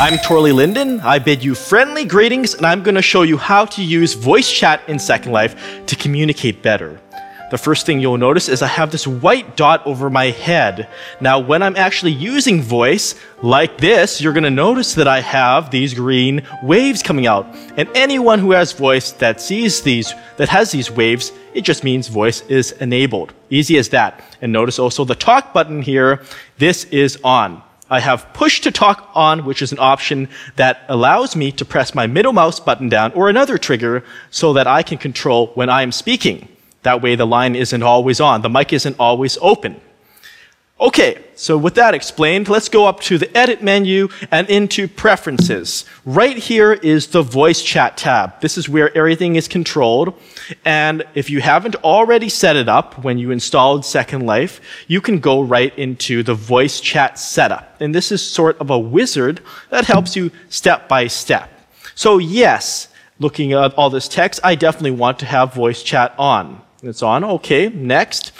I'm Torley Linden. I bid you friendly greetings, and I'm going to show you how to use voice chat in Second Life to communicate better. The first thing you'll notice is I have this white dot over my head. Now, when I'm actually using voice like this, you're going to notice that I have these green waves coming out. And anyone who has voice that sees these, that has these waves, it just means voice is enabled. Easy as that. And notice also the talk button here. This is on. I have push to talk on, which is an option that allows me to press my middle mouse button down or another trigger so that I can control when I am speaking. That way the line isn't always on, the mic isn't always open. Okay, so with that explained, let's go up to the Edit menu and into Preferences. Right here is the Voice Chat tab. This is where everything is controlled. And if you haven't already set it up when you installed Second Life, you can go right into the Voice Chat Setup. And this is sort of a wizard that helps you step by step. So yes, looking at all this text, I definitely want to have voice chat on. It's on. Okay, next.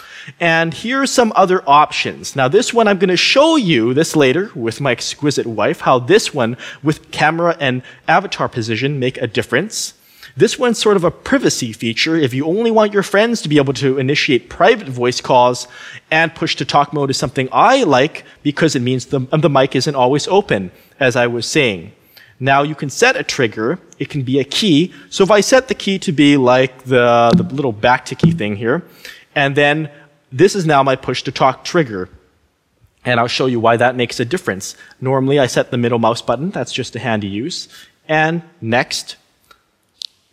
And here are some other options. Now this one, I'm going to show you this later with my exquisite wife, how this one with camera and avatar position make a difference. This one's sort of a privacy feature. If you only want your friends to be able to initiate private voice calls, and push to talk mode is something I like because it means the mic isn't always open, as I was saying. Now you can set a trigger, it can be a key, so if I set the key to be like the little back ticky thing here, and then this is now my push to talk trigger, and I'll show you why that makes a difference. Normally I set the middle mouse button, that's just a handy use, and next.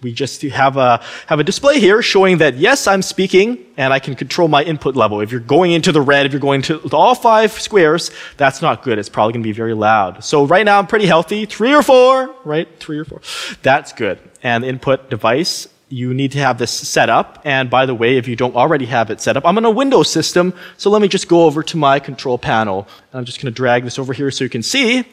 We just have a display here showing that, yes, I'm speaking, and I can control my input level. If you're going into the red, if you're going to all five squares, that's not good. It's probably going to be very loud. So right now, I'm pretty healthy. 3 or 4, right? 3 or 4. That's good. And input device, you need to have this set up. And by the way, if you don't already have it set up, I'm on a Windows system, so let me just go over to my control panel. And I'm just going to drag this over here so you can see.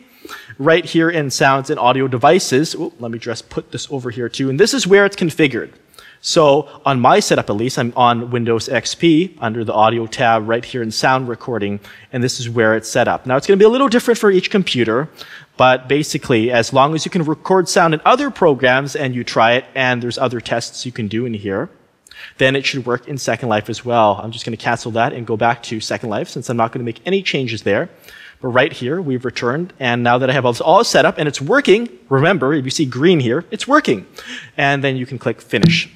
Right here in Sounds and Audio Devices, ooh, let me just put this over here too, and this is where it's configured. So on my setup at least, I'm on Windows XP under the Audio tab right here in Sound Recording, and this is where it's set up. Now it's going to be a little different for each computer, but basically as long as you can record sound in other programs and you try it, and there's other tests you can do in here, then it should work in Second Life as well. I'm just going to cancel that and go back to Second Life since I'm not going to make any changes there. But right here, we've returned, and now that I have all set up and it's working, remember, if you see green here, it's working. And then you can click Finish.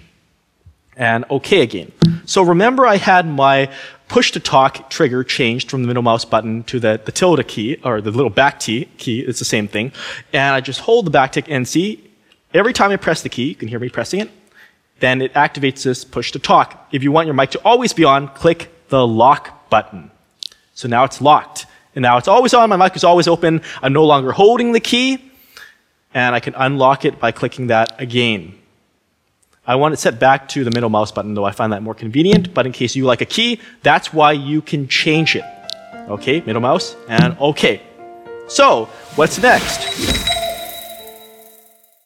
And OK again. So remember I had my push-to-talk trigger changed from the middle mouse button to the tilde key, or the little back T key, it's the same thing. And I just hold the back tick and see, every time I press the key, you can hear me pressing it, then it activates this push-to-talk. If you want your mic to always be on, click the lock button. So now it's locked. And now it's always on, my mic is always open, I'm no longer holding the key, and I can unlock it by clicking that again. I want it set back to the middle mouse button, though I find that more convenient, but in case you like a key, that's why you can change it. Okay, middle mouse, and okay. So, what's next?